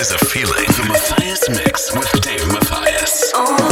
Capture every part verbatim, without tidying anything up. This is a feeling. The Matthias Mix with Dave Matthias. Oh.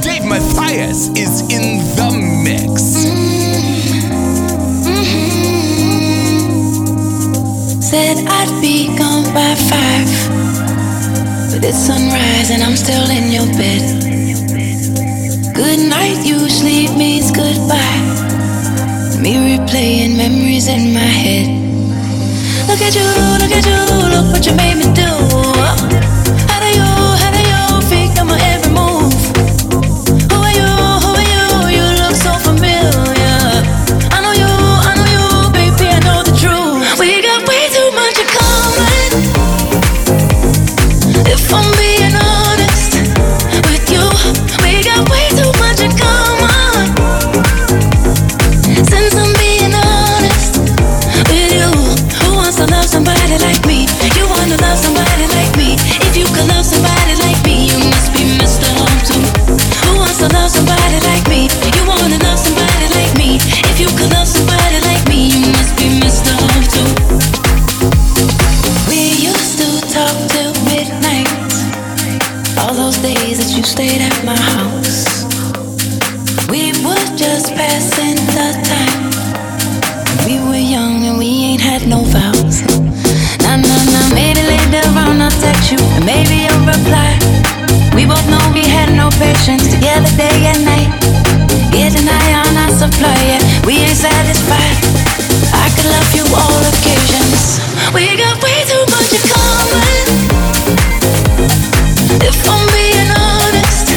Dave Matthias is in the mix. Mm-hmm. Mm-hmm. Said I'd be gone by five, but it's sunrise and I'm still in your bed. Good night usually means goodbye. Me replaying memories in my head. Look at you, look at you, look what you made me do. Stayed at my house. We were just passing the time. We were young and we ain't had no vows. Nah, nah, nah, maybe later on I'll text you and maybe you'll reply. We both know we had no patience together day and night. Getting high on our supply, yeah, we ain't satisfied. I could love you all occasions. We got way too much in common. If I'm being honest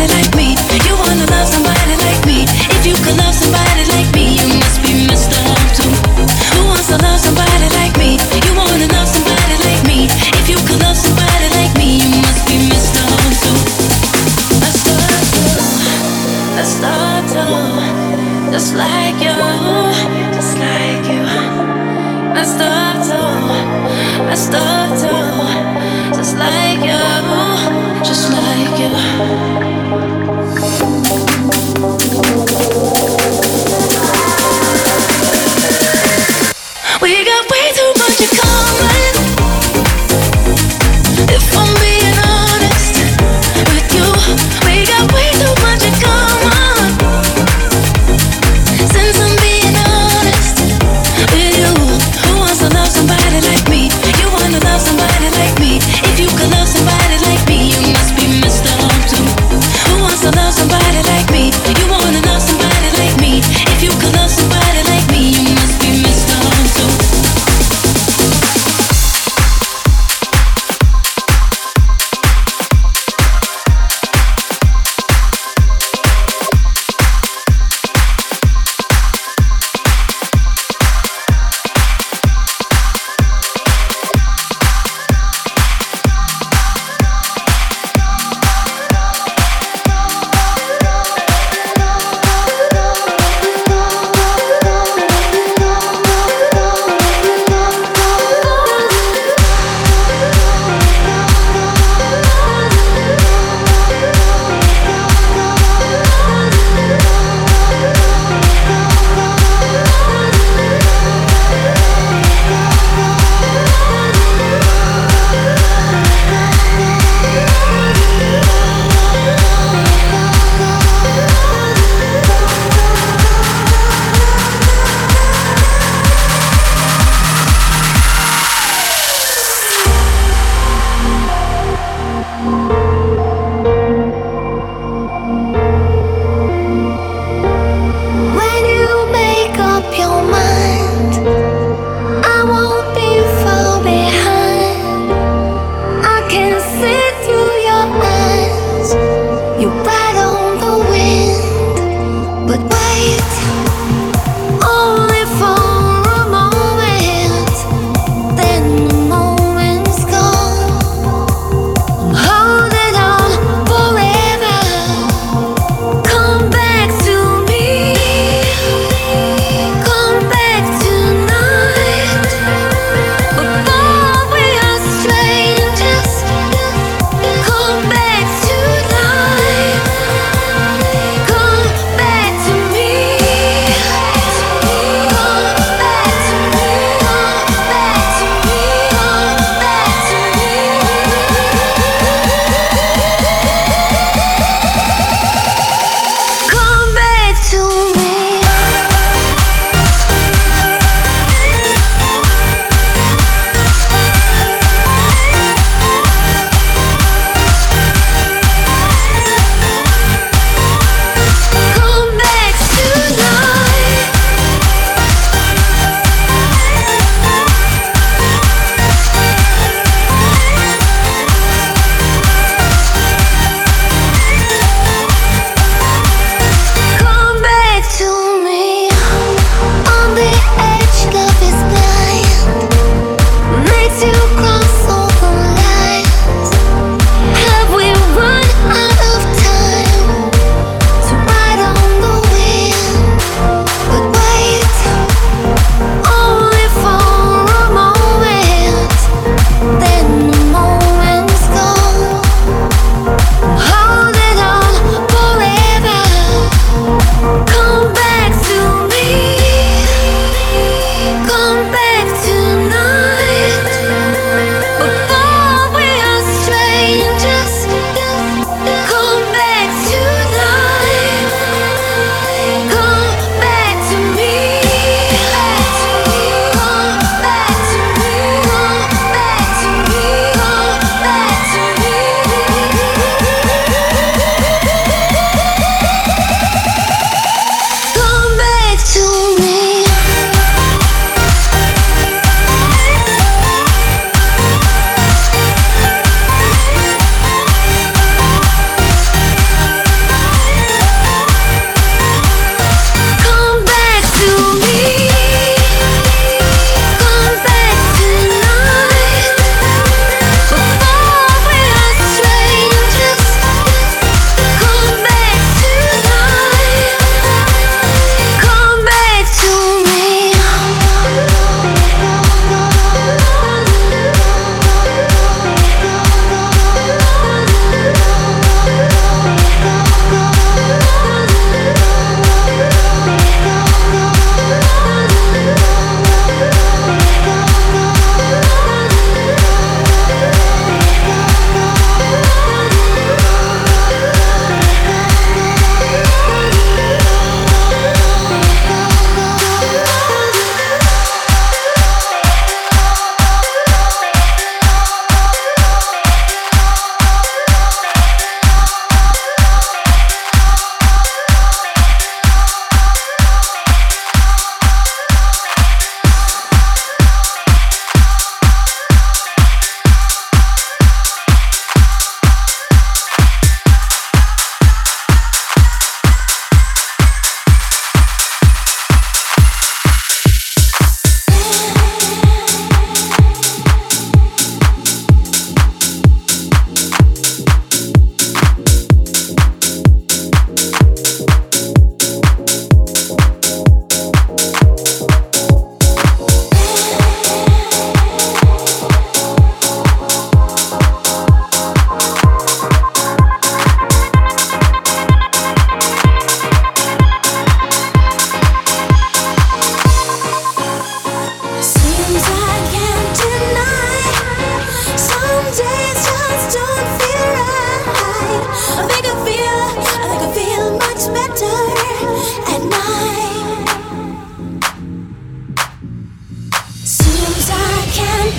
like me, if you could love somebody like me, you must be messed up too.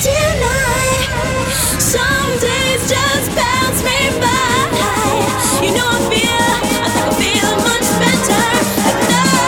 deny. Some days just bounce me by. You know I feel, I think I feel much better at night.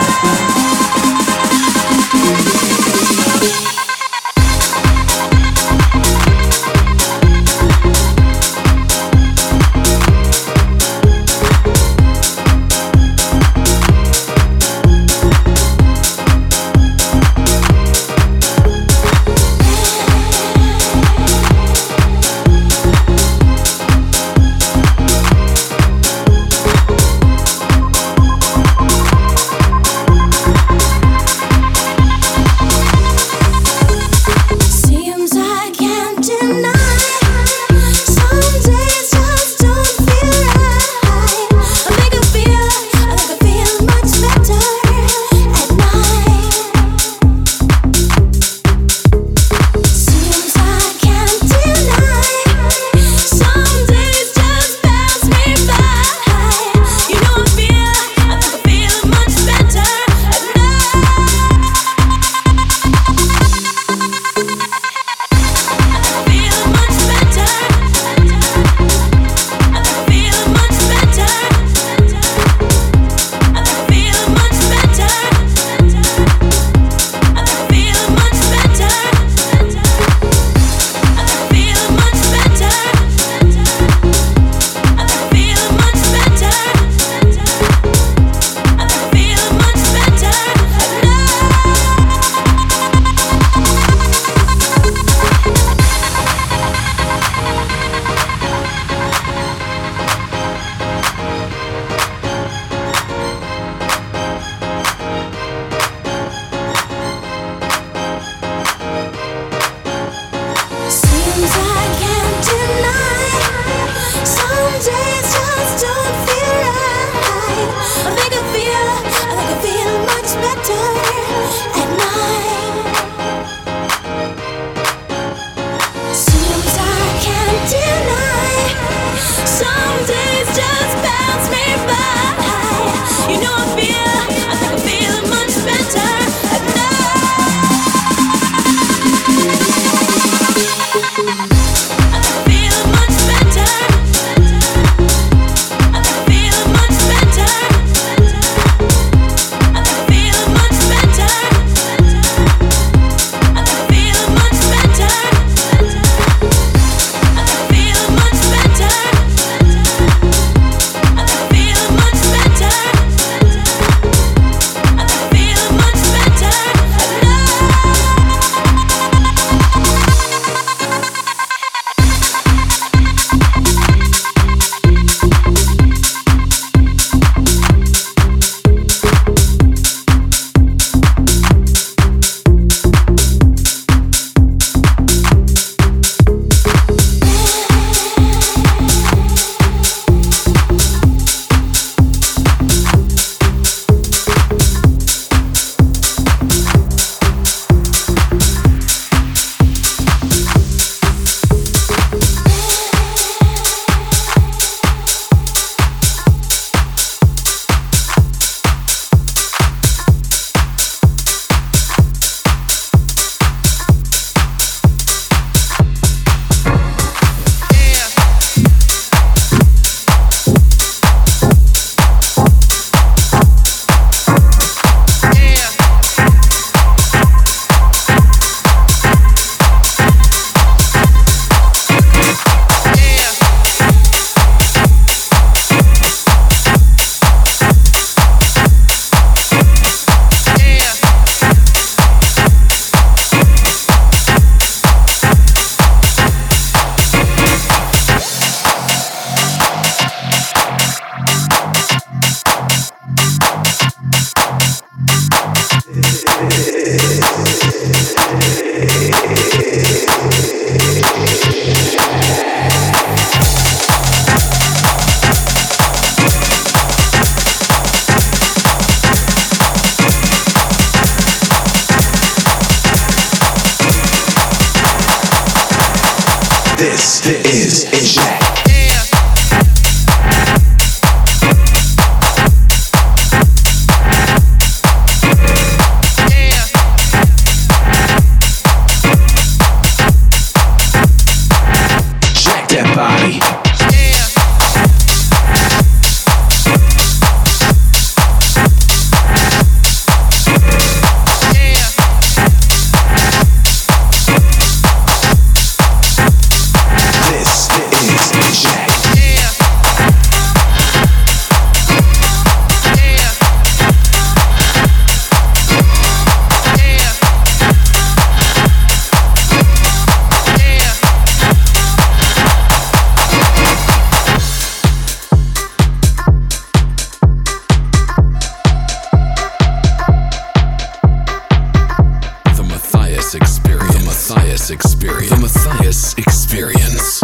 experience. The Matthias experience. The Matthias experience.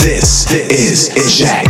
This, this is Eject.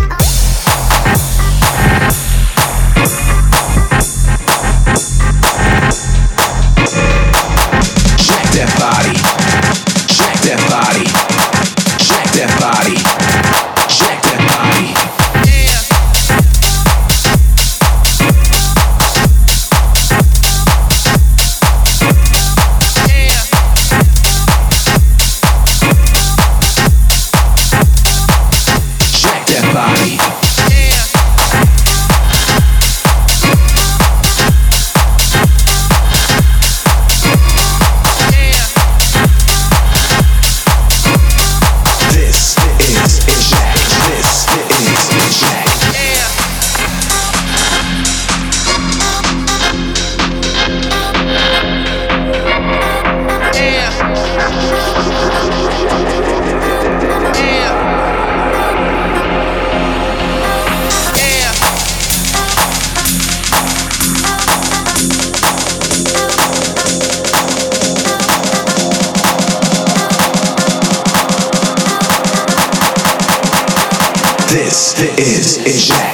This is Eject.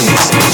It's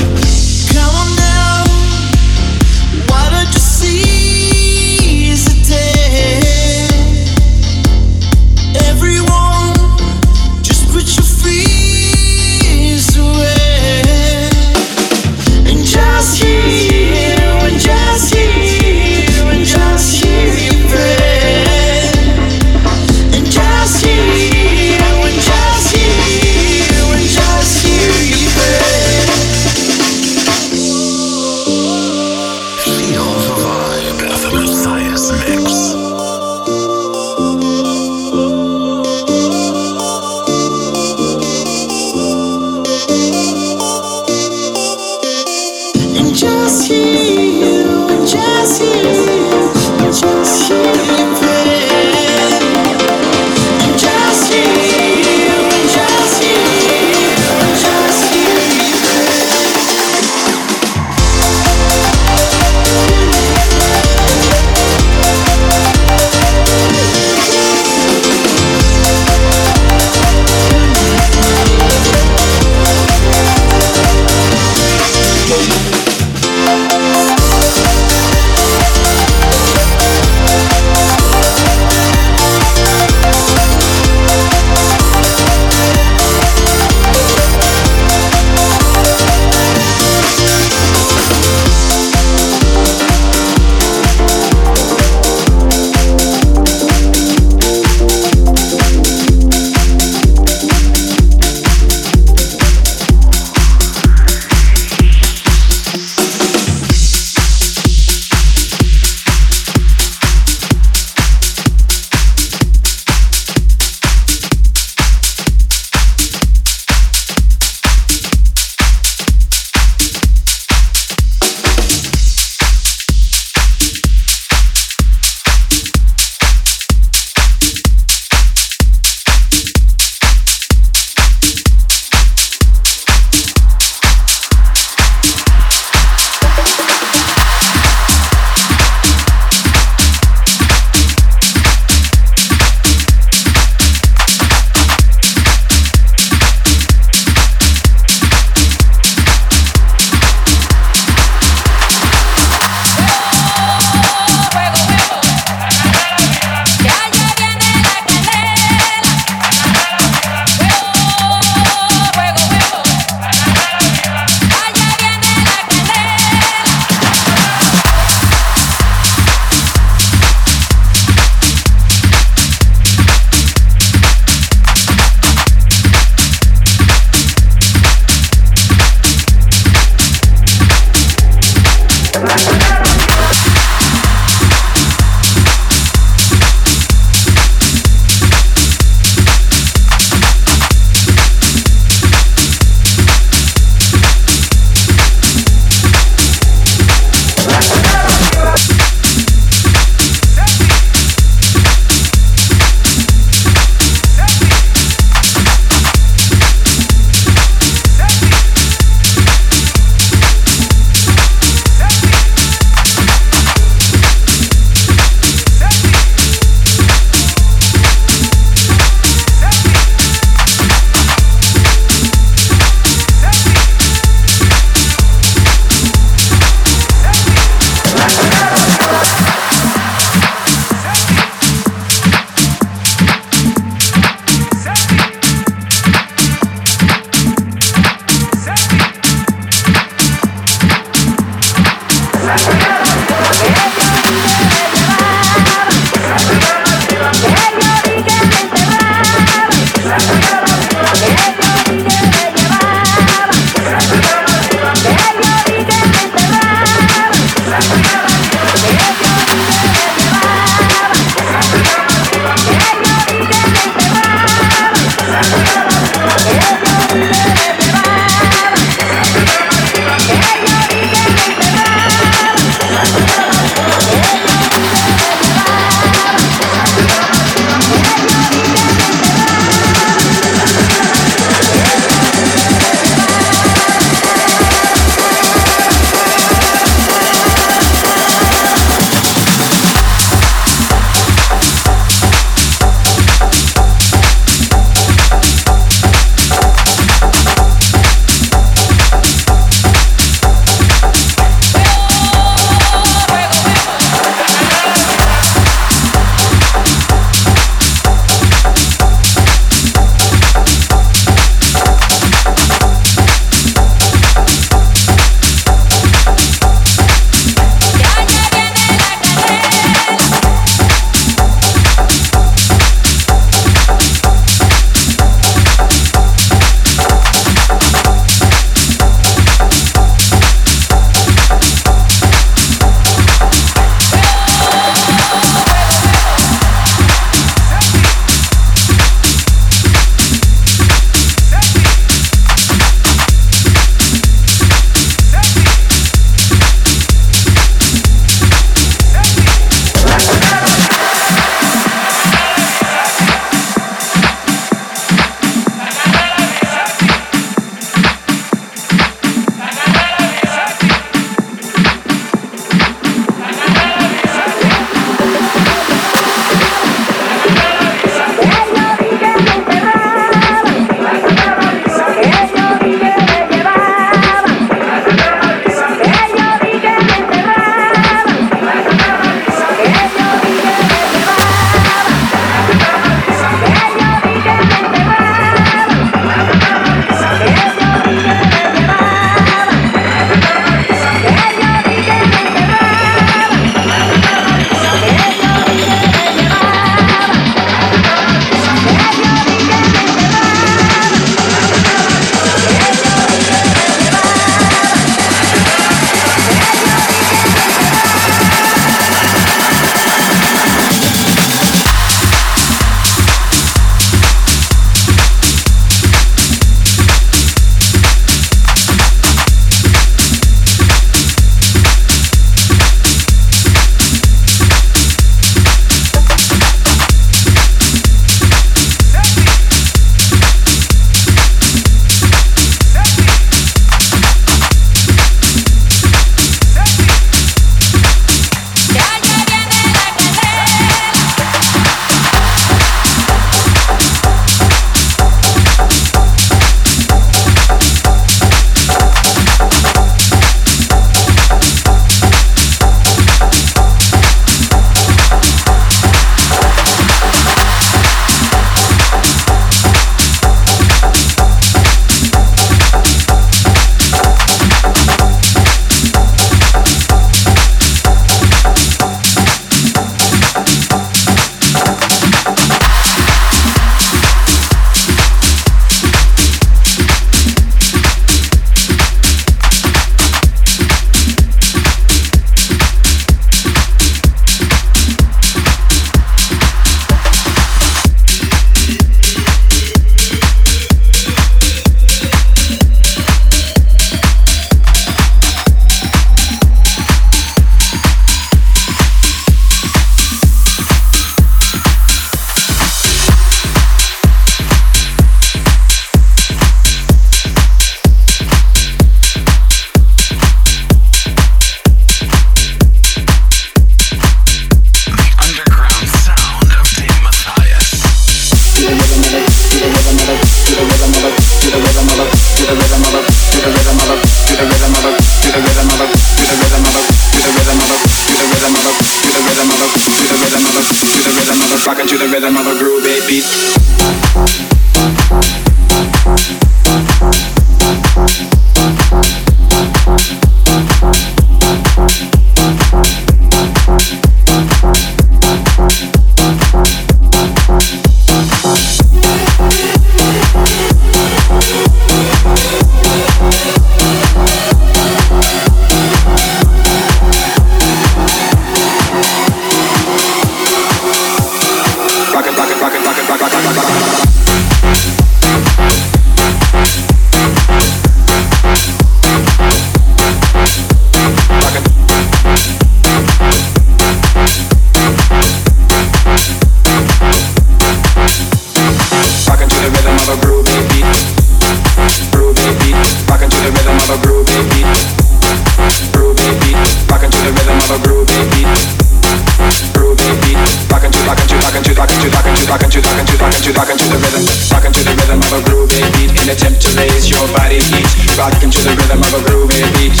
to rockin' to the rhythm, rockin' to the rhythm of a groovy beat. In attempt to raise your body heat, rockin' to the rhythm of a groovy beat,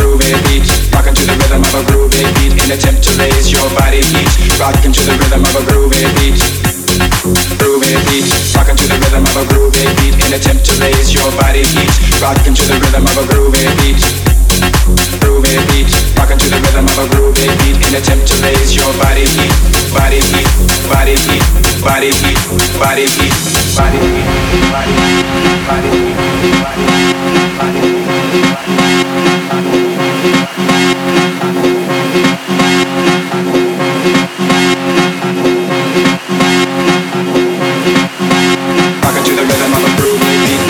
groovy beat. Rockin' to the rhythm of a groovy beat. In attempt to raise your body heat, rockin' to the rhythm of a groovy beat, groovy beat. Rockin' to the rhythm of a groovy beat. In attempt to raise your body heat, rockin' to the rhythm of a groovy beat, groovy beat. Rockin' to the rhythm of a groovy beat. In attempt to raise your body heat, body heat, body heat. Body heat, body heat, body heat, body heat, body heat, body heat, body heat, body heat. Rockin' to the rhythm of a groovy beat,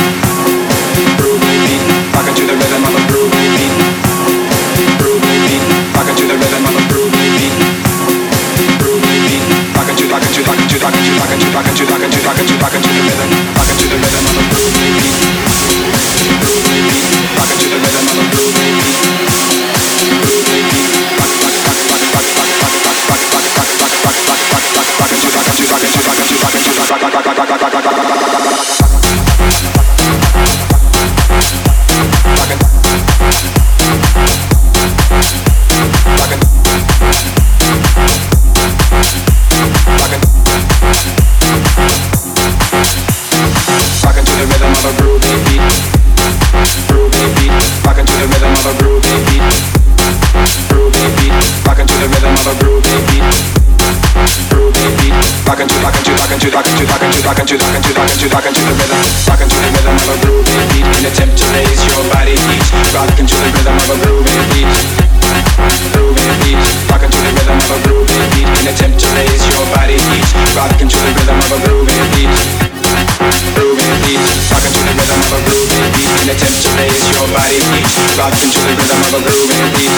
groovy beat. Rockin' to the rhythm of a groovy beat, groovy beat. Rockin' to the rhythm of a groovy beat, groovy beat. Rockin' to, rockin' to, rockin'. Rockin' to, rockin' to, rockin' to, rockin' to, rockin' to, rockin' to the rhythm. Rockin' to the rhythm of a groovy beat. Groovy beat. Rockin' to the rhythm of a groovy beat. Groovy beat. Rock, rock, rock, rock, rock, rock, rock, rock, rock, rock, rock, rock, rock, rock, rock, rock. Rockin' to, rockin' to, rockin' to, rockin' to, rockin' to, rock, rock, rock, rock, rock, rock, rock, rock. Rockin' to, rockin' to, rockin' to, rockin' to the rhythm. Rockin' to the rhythm of a groovy beat. In attempt to raise your body heat, rockin' to the rhythm of a groovy beat, groovy beat. Rockin' to the rhythm of a groovy beat. In attempt to raise your body heat, rockin' to the rhythm of a groovy beat, groovy beat. Rockin' to the rhythm of a groovy beat. In attempt to raise your body heat, rockin' to the rhythm of a groovy beat,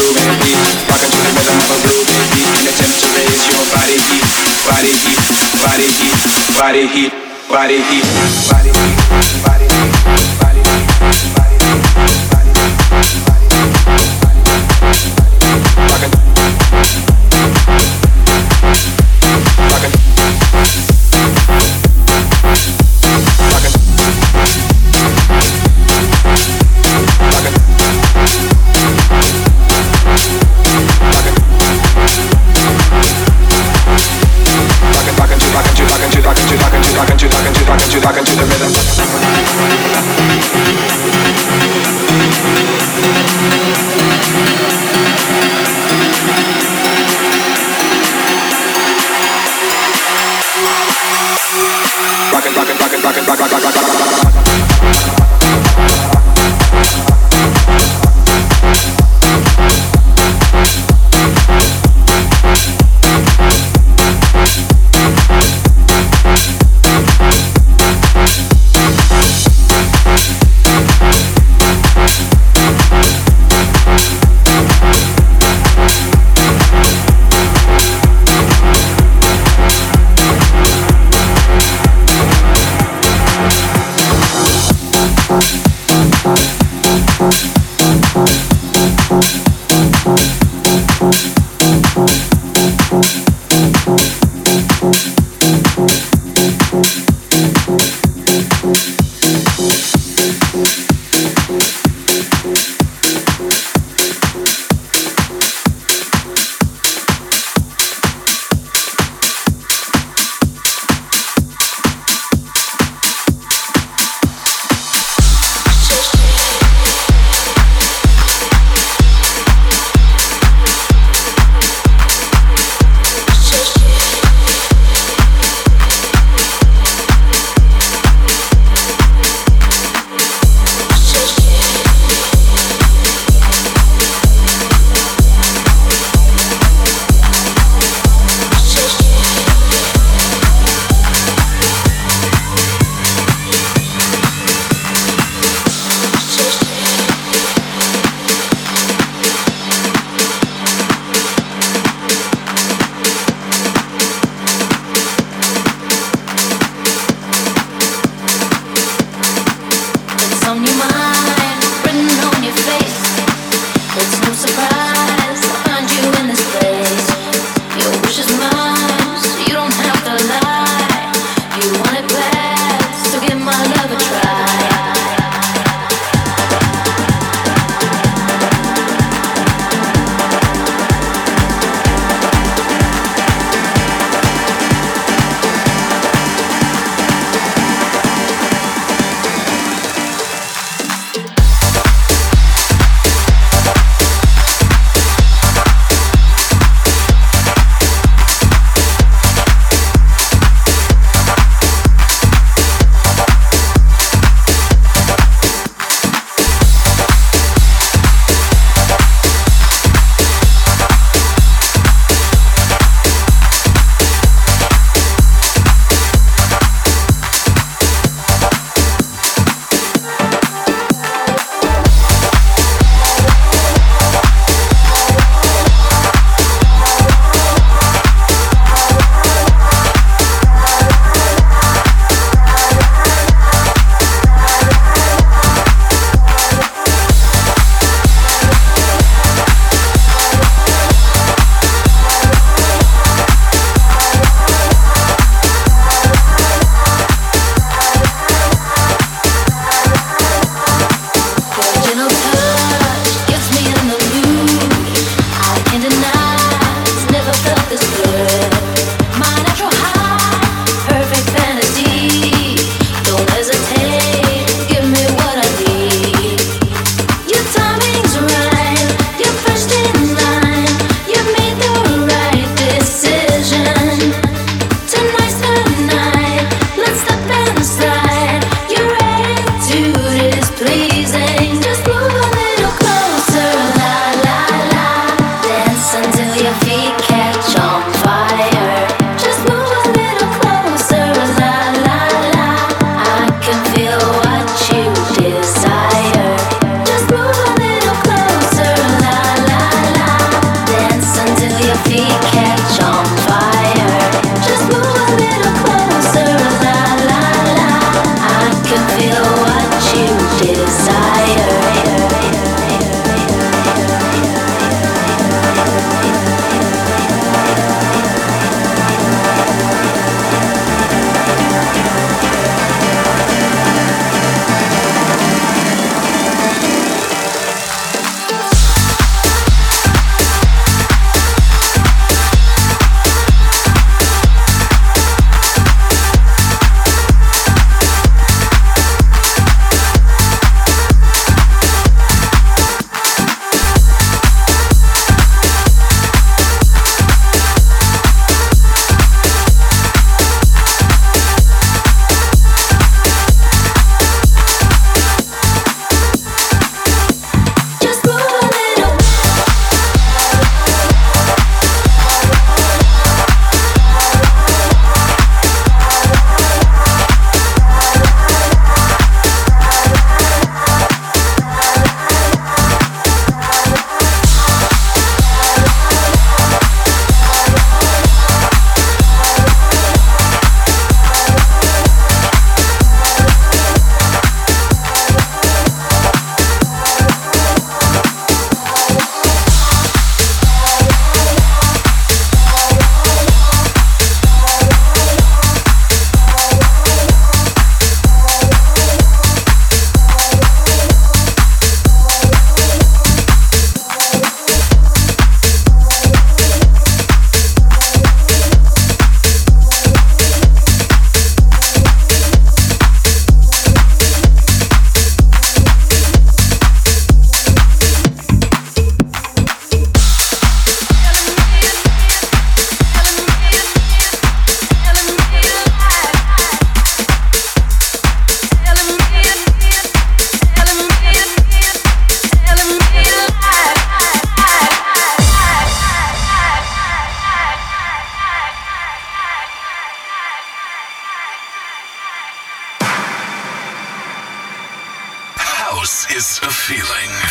groovy beat. Rockin' to the rhythm of a groovy beat. In attempt to raise your body heat, body heat. Body heat, body heat, body heat, body heat, body heat, body heat, body heat, body heat, body heat, body heat.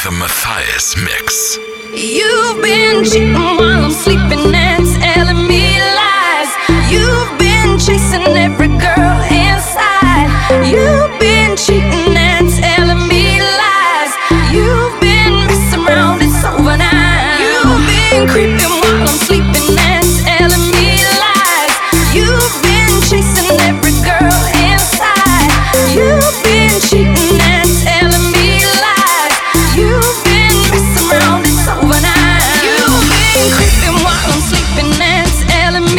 The Matthias Mix. You've been cheating while I'm sleeping and telling me lies. You've been chasing every girl inside. You've been cheating and telling me lies. You've been messing around, it's over now. You've been creeping while I'm sleeping and telling me lies. You've been chasing every girl inside. You've been cheating and telling me lies. You've been messing around, it's over now. You've been creeping while I'm sleeping and telling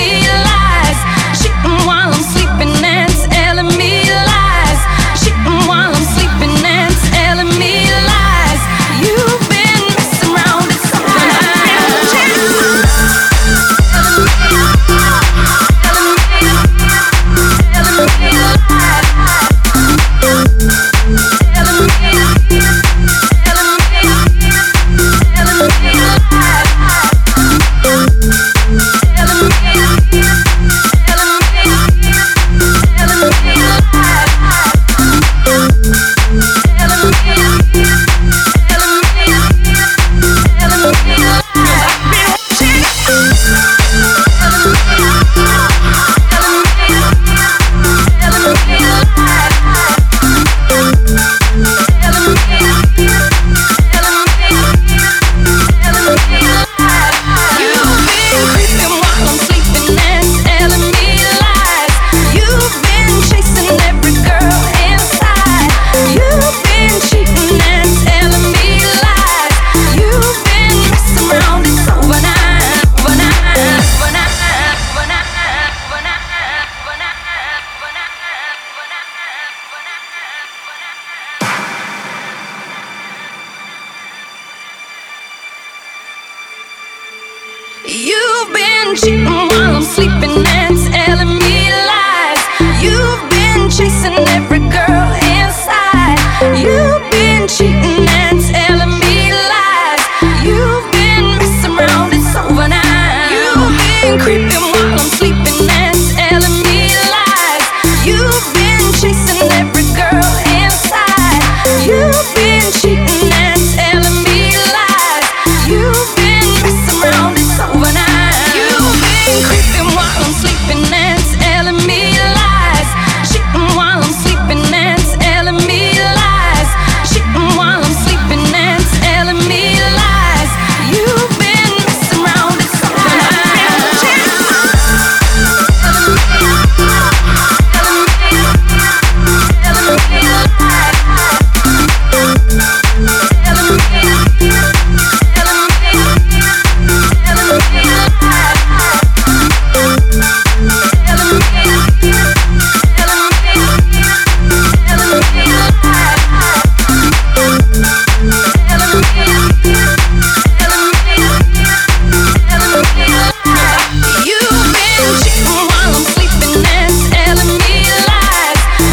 me lies. Cheating while I'm sleeping and telling me lies. Cheating while I'm sleeping and telling me lies. You've been messing around, it's over now. Telling me lies. Telling me lies. You've been cheating while I'm sleeping and telling me lies.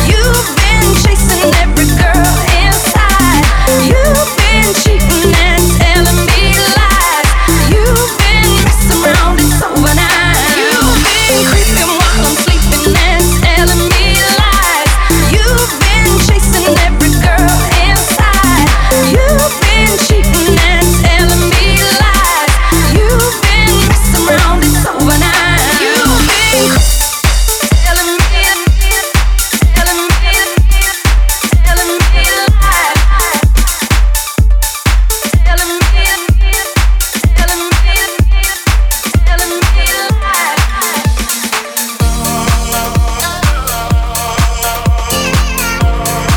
You've been chasing every girl inside. You've been cheating and telling me lies. You've been messing around, it's over now. You've been creeping while I'm sleeping and telling me lies. You've been chasing every girl inside. You've been cheating and telling me lies. You've been messing around, it's over now. Creeping while I'm sleeping and telling me lies. Cheating while I'm sleeping and telling me lies. Cheating while I'm sleeping and telling me lies. You've been messing around, it's over now. Telling me lies. Telling me lies.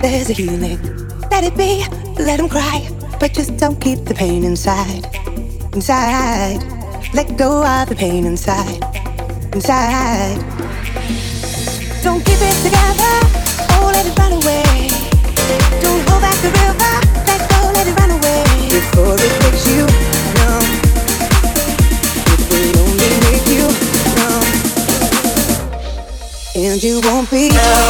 There's a healing. Let it be, let them cry, but just don't keep the pain inside. Inside, let go of the pain inside. Inside, don't keep it together, oh let it run away. Don't hold back the river, let go. You won't be now. No.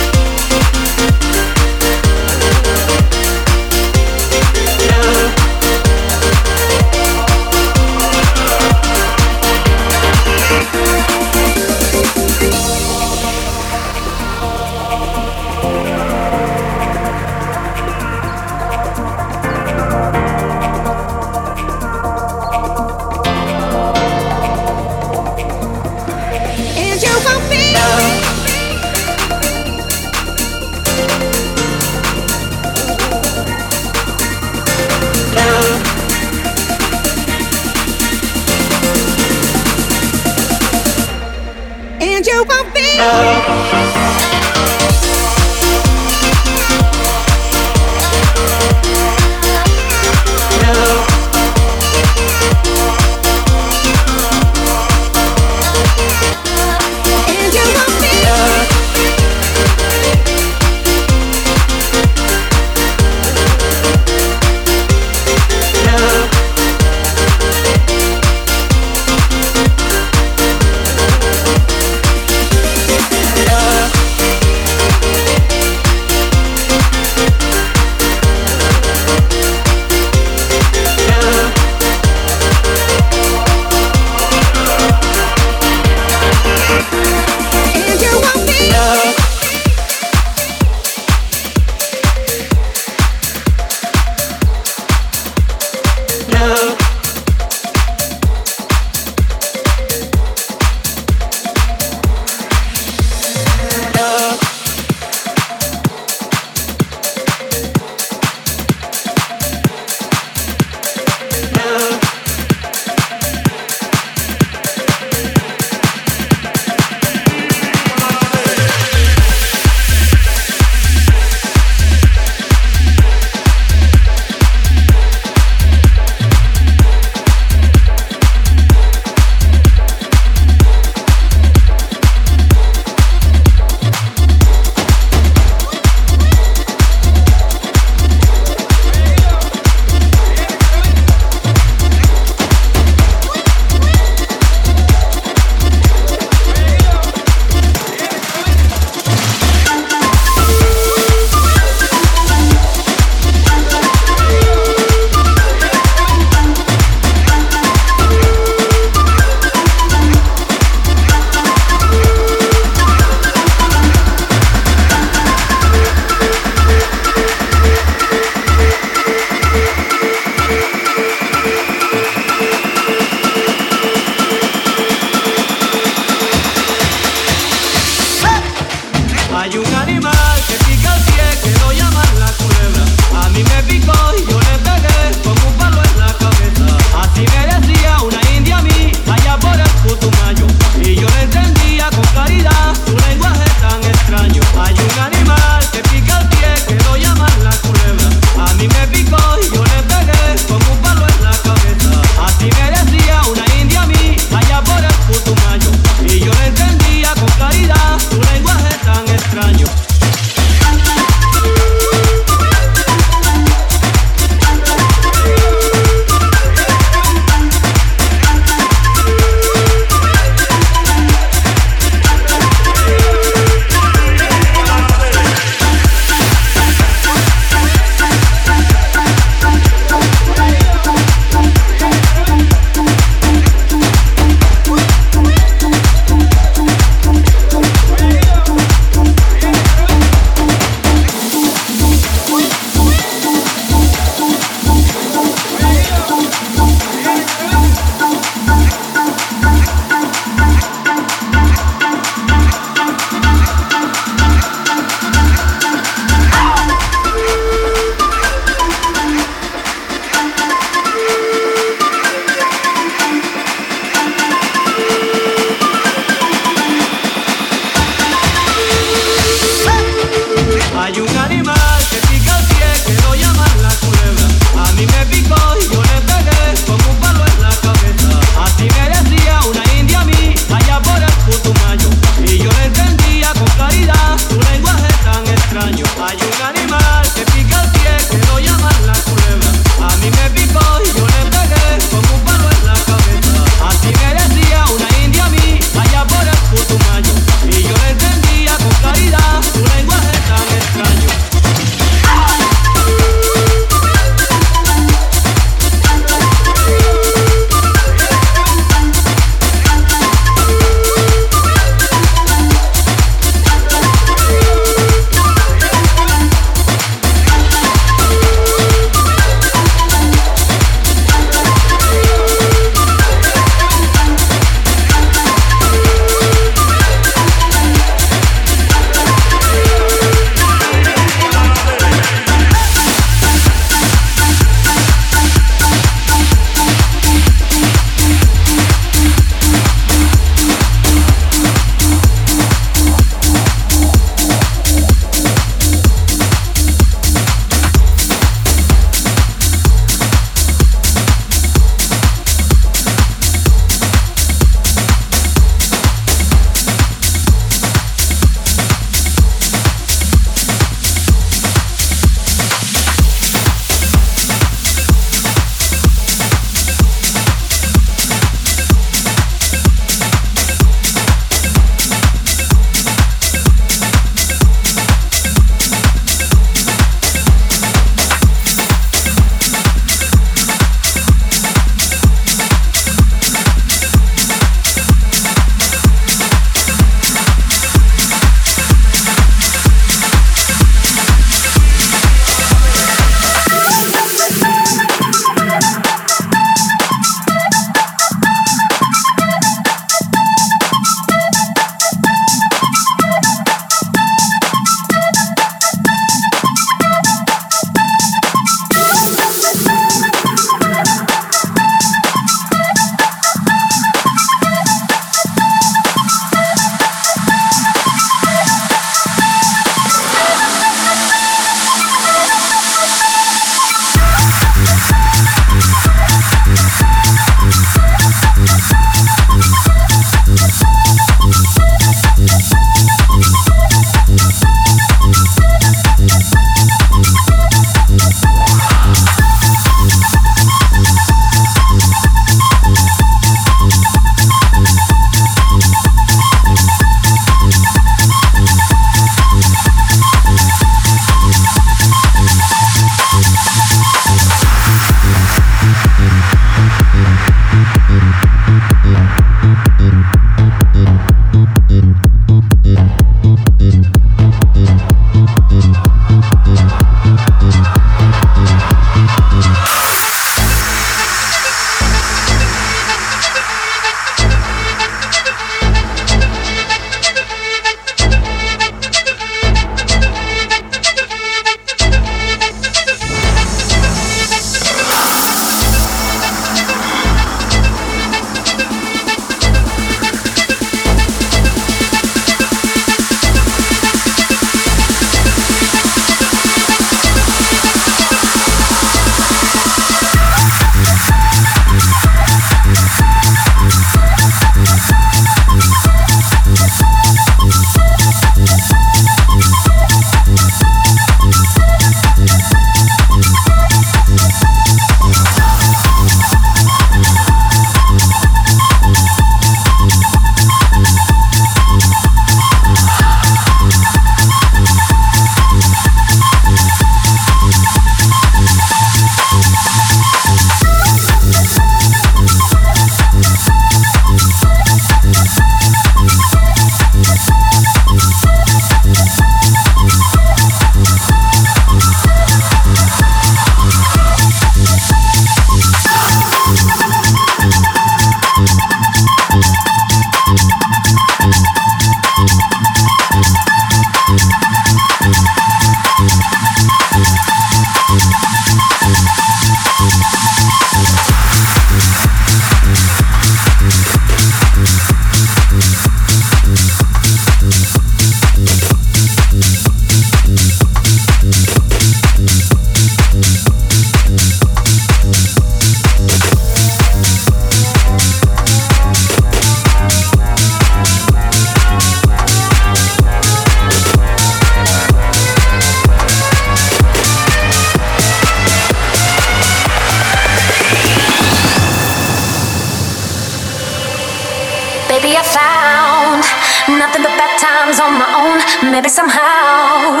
bad times on my own, maybe somehow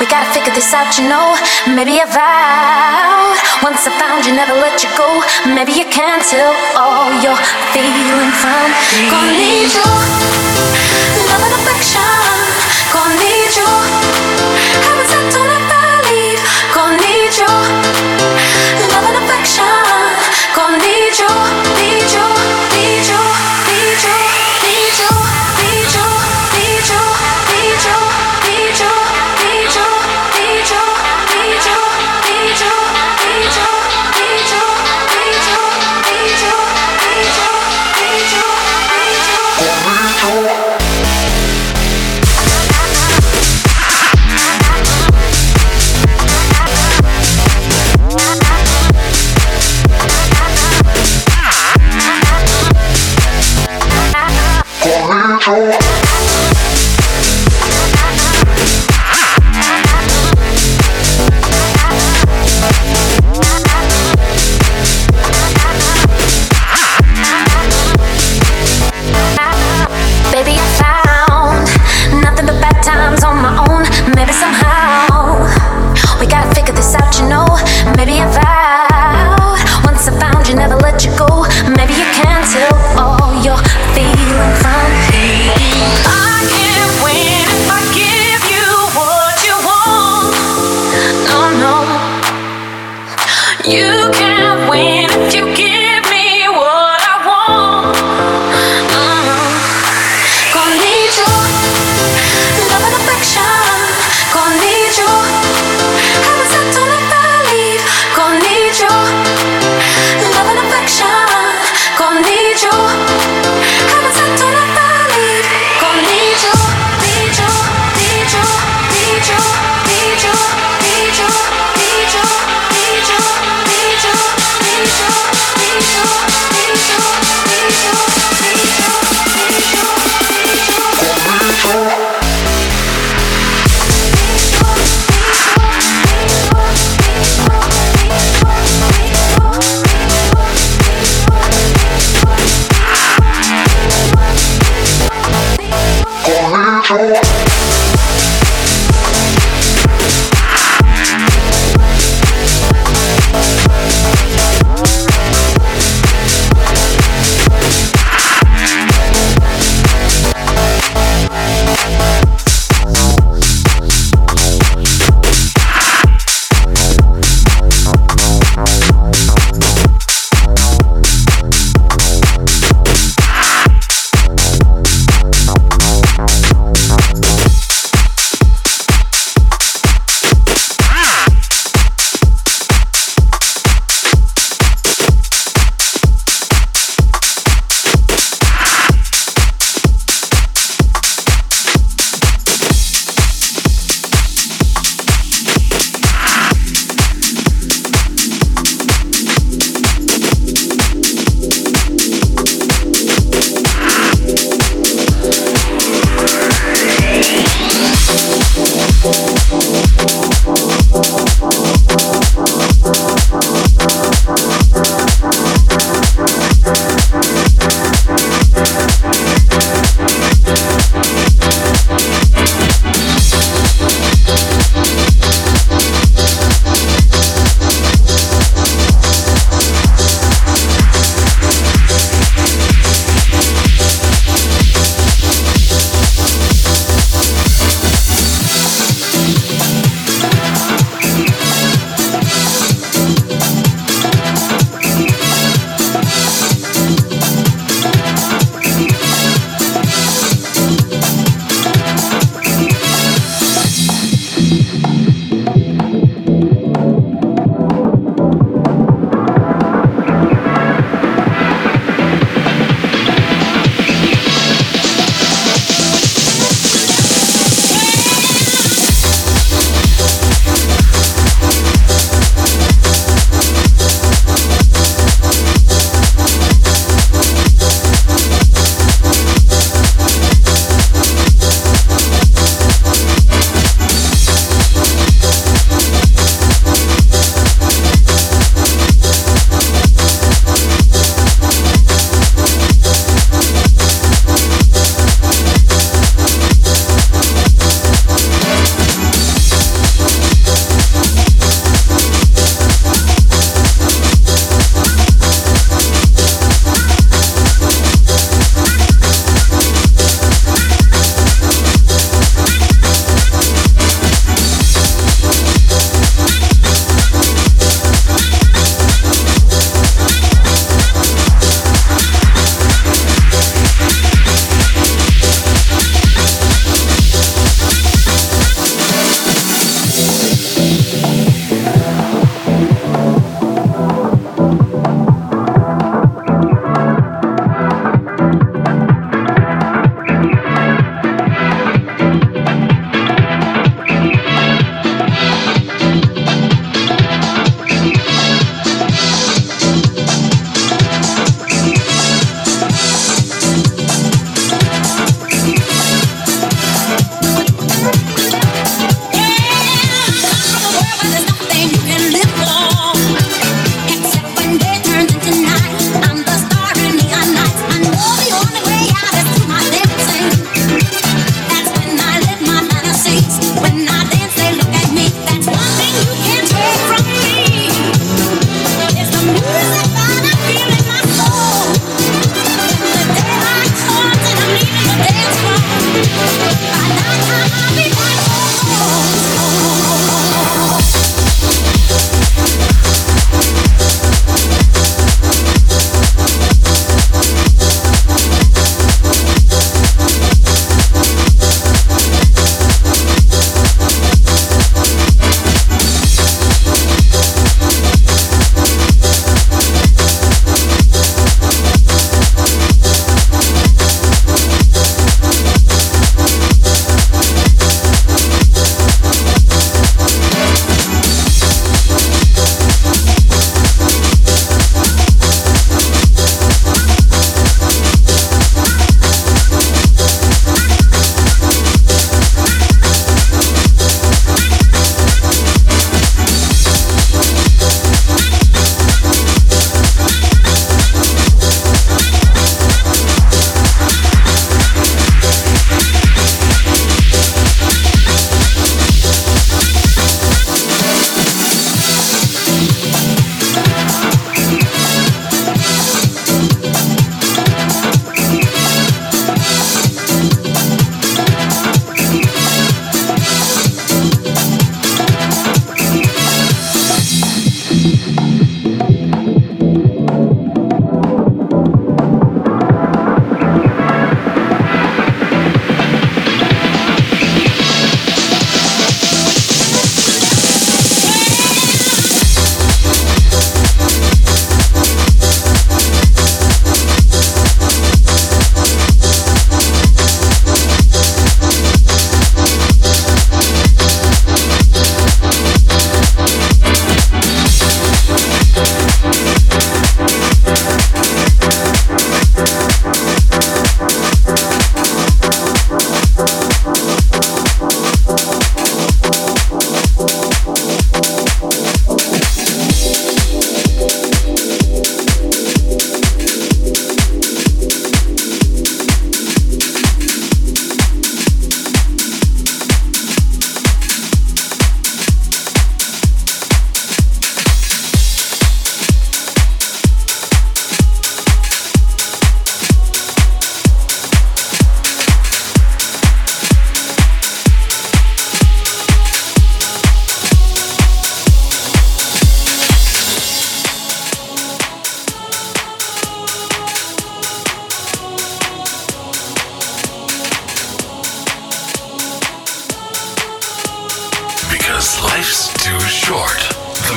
we gotta figure this out, you know. Maybe I vow, once I found you, never let you go. Maybe you can't tell all you're feeling from. Gonna need you, love and affection. Gonna need you, heaven's up till I leave. Gonna need you, love and affection. Gonna need you, need you, need you, need you, need you, need you, need you, need you, need you. We'll be right back.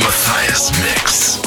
Matthias Mix.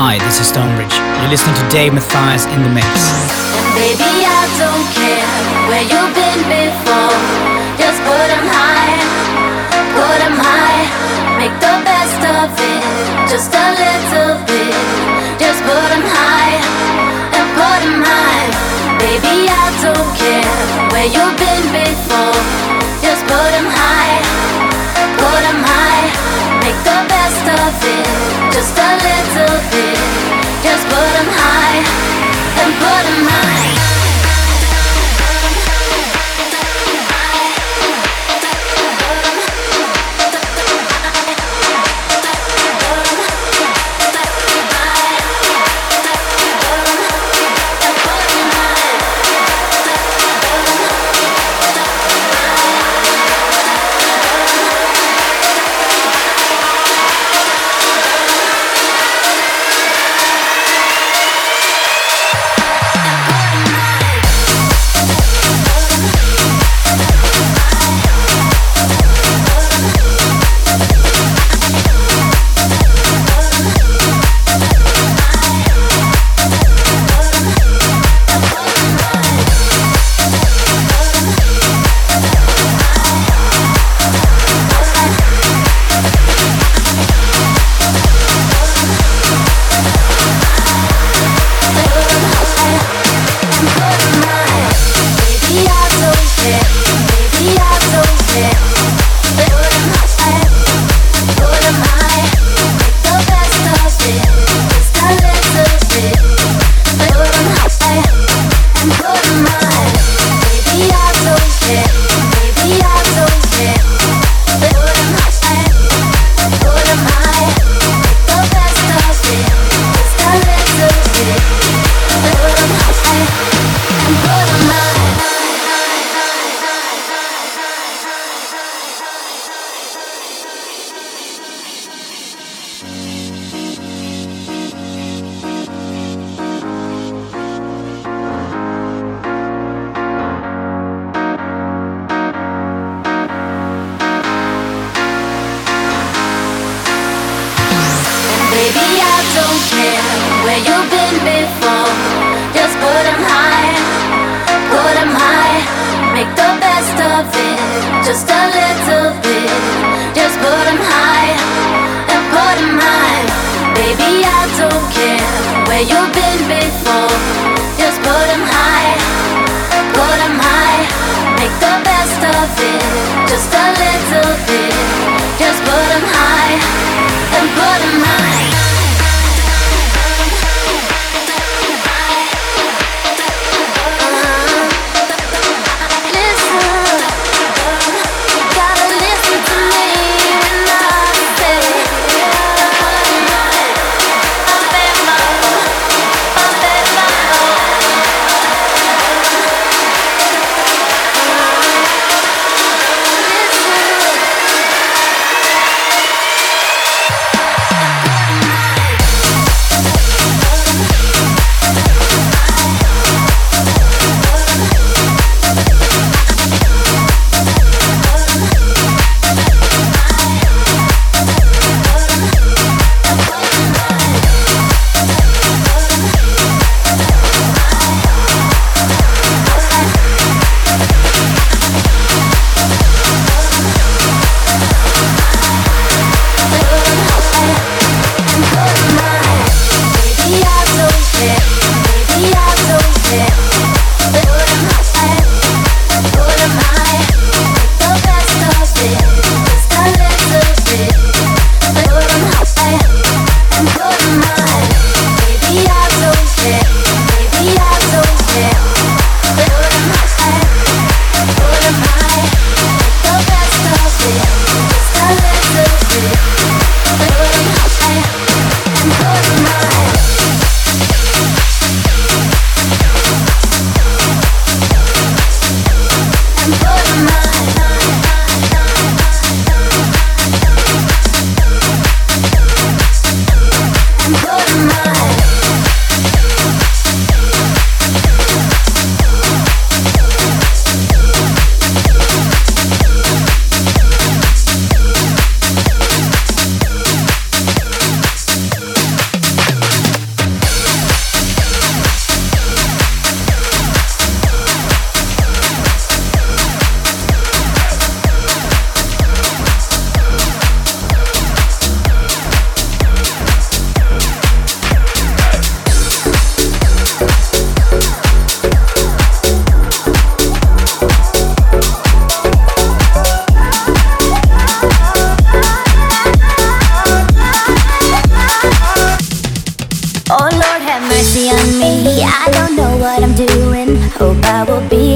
Hi, this is Stonebridge. You're listening to Dave Matthias in the mix. And baby, I don't care where you've been before. Just put 'em high, put 'em high. Make the best of it, just a little bit. Just put 'em high, and put 'em high. Baby, I don't care where you've been before. Just put 'em high, put 'em high. Make the best of it, just a little bit. Just put 'em high, and put 'em high.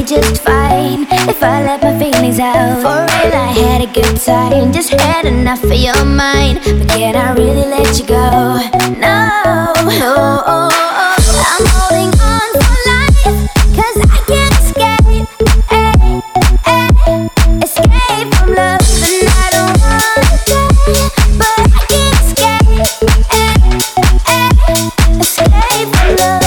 just fine if I let my feelings out. For real, I had a good time, just had enough of your mind. But can I really let you go? No, oh, oh, oh. I'm holding on for life, cause I can't escape, ay, ay, escape from love. And I don't wanna stay, but I can't escape, ay, ay, escape from love.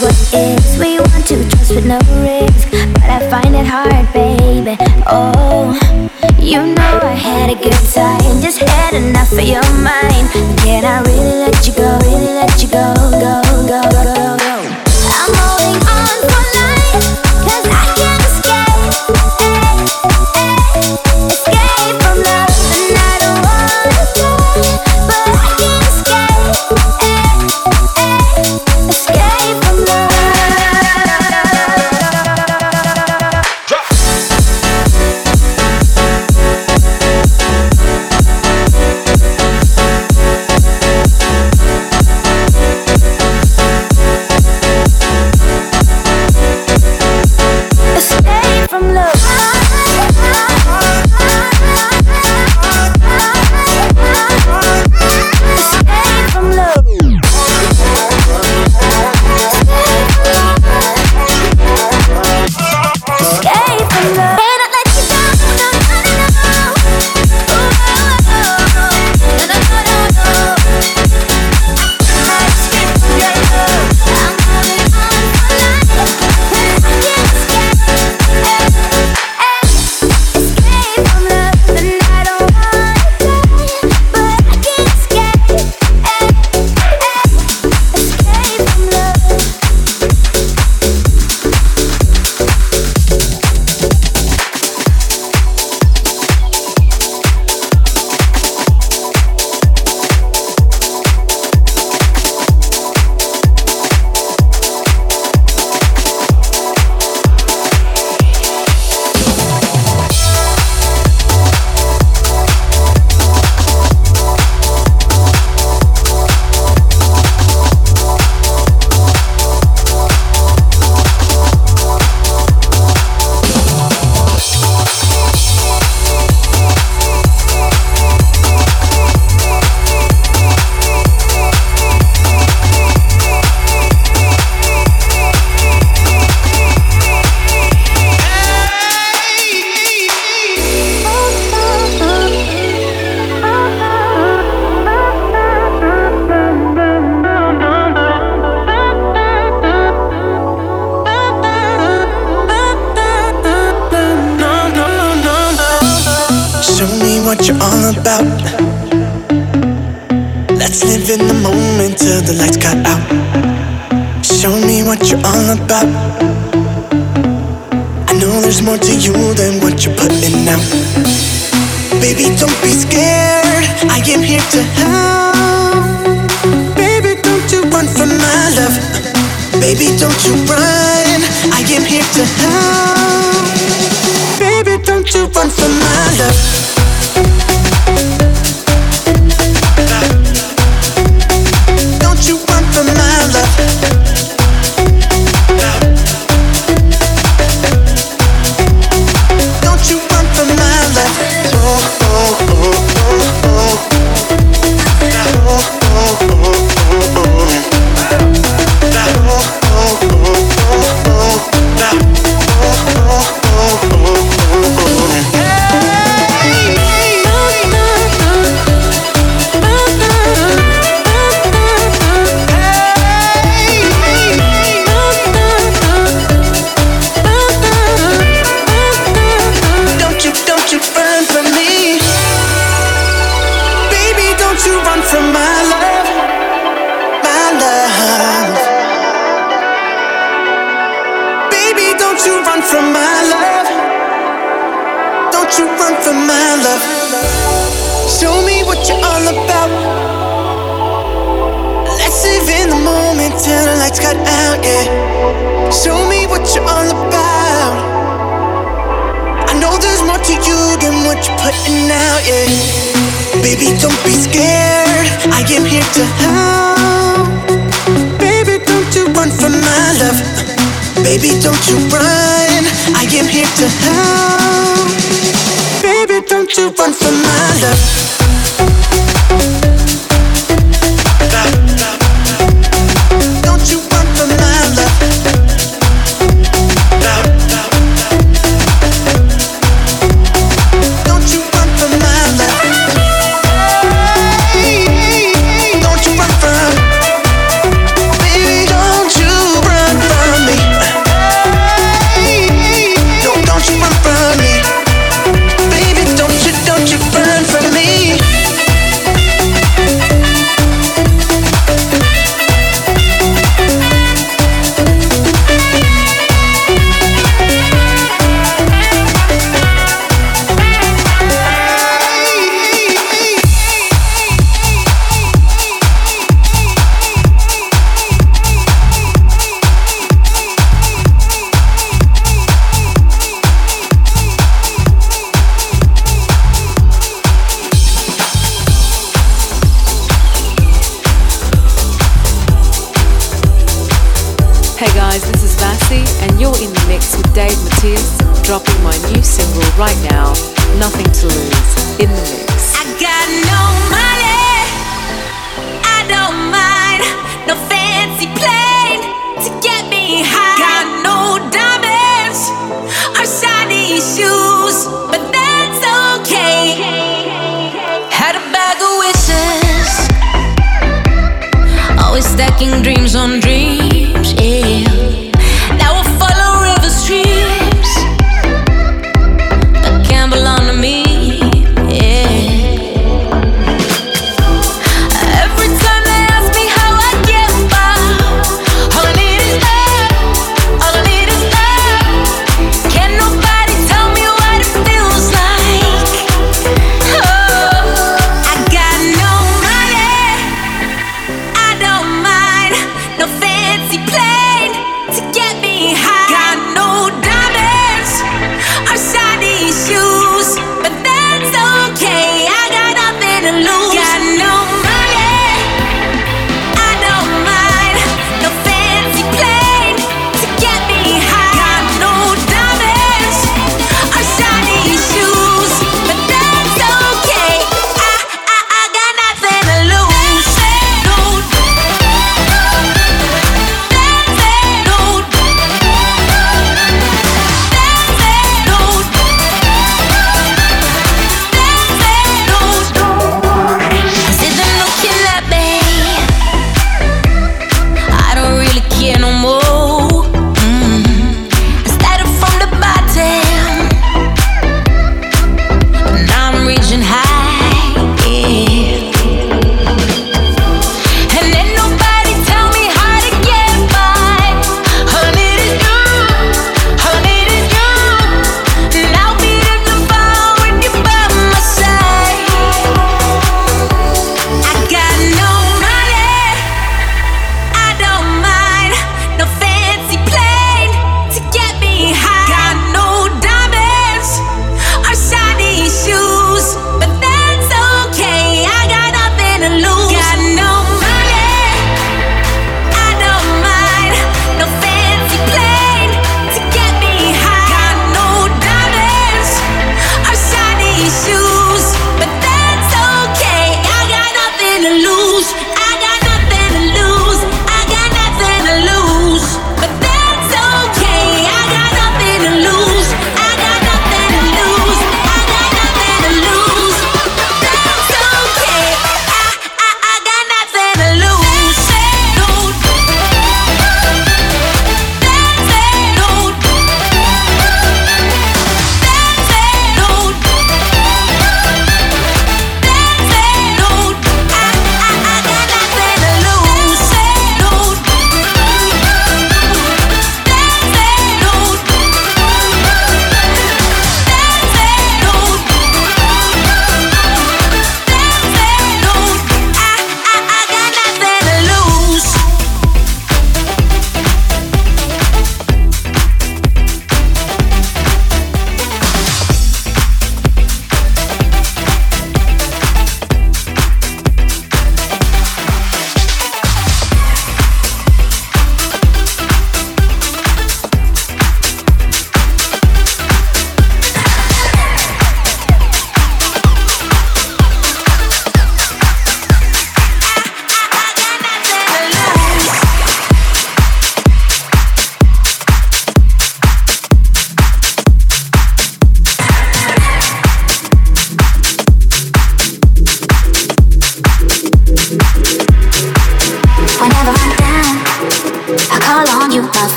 What is, we want to trust with no risk, but I find it hard, baby. Oh, you know I had a good time, just had enough of your mind. But can I really let you go? Really let you go? Go, go, go, go, go. I'm holding on for life, cause I can't escape, ay, ay, escape from love. And I don't wanna stay, but I can't escape, ay, ay, escape from love. Show me what you're all about. Let's live in the moment. till the lights cut out, yeah. Show me what you're all about. I know there's more to you than what you're putting out, yeah. Baby, don't be scared, I am here to help. Baby, don't you run from my love. Baby, don't you run, I am here to help. Baby, don't you run from my love. But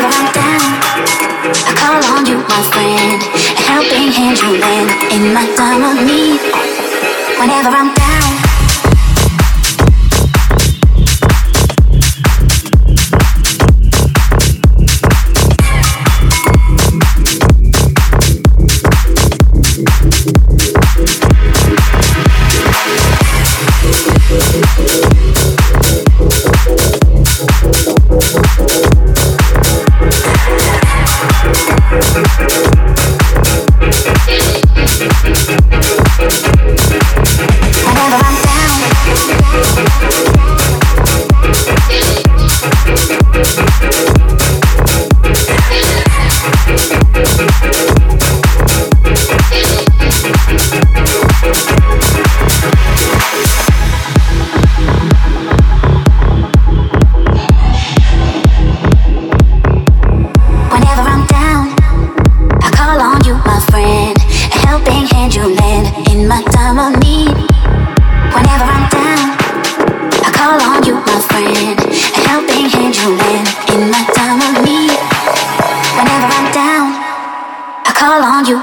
never down. I call on you, my friend, a helping hand you lend in my time of need. Whenever I'm down.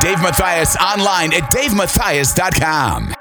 Dave Matthias online at dave matthias dot com.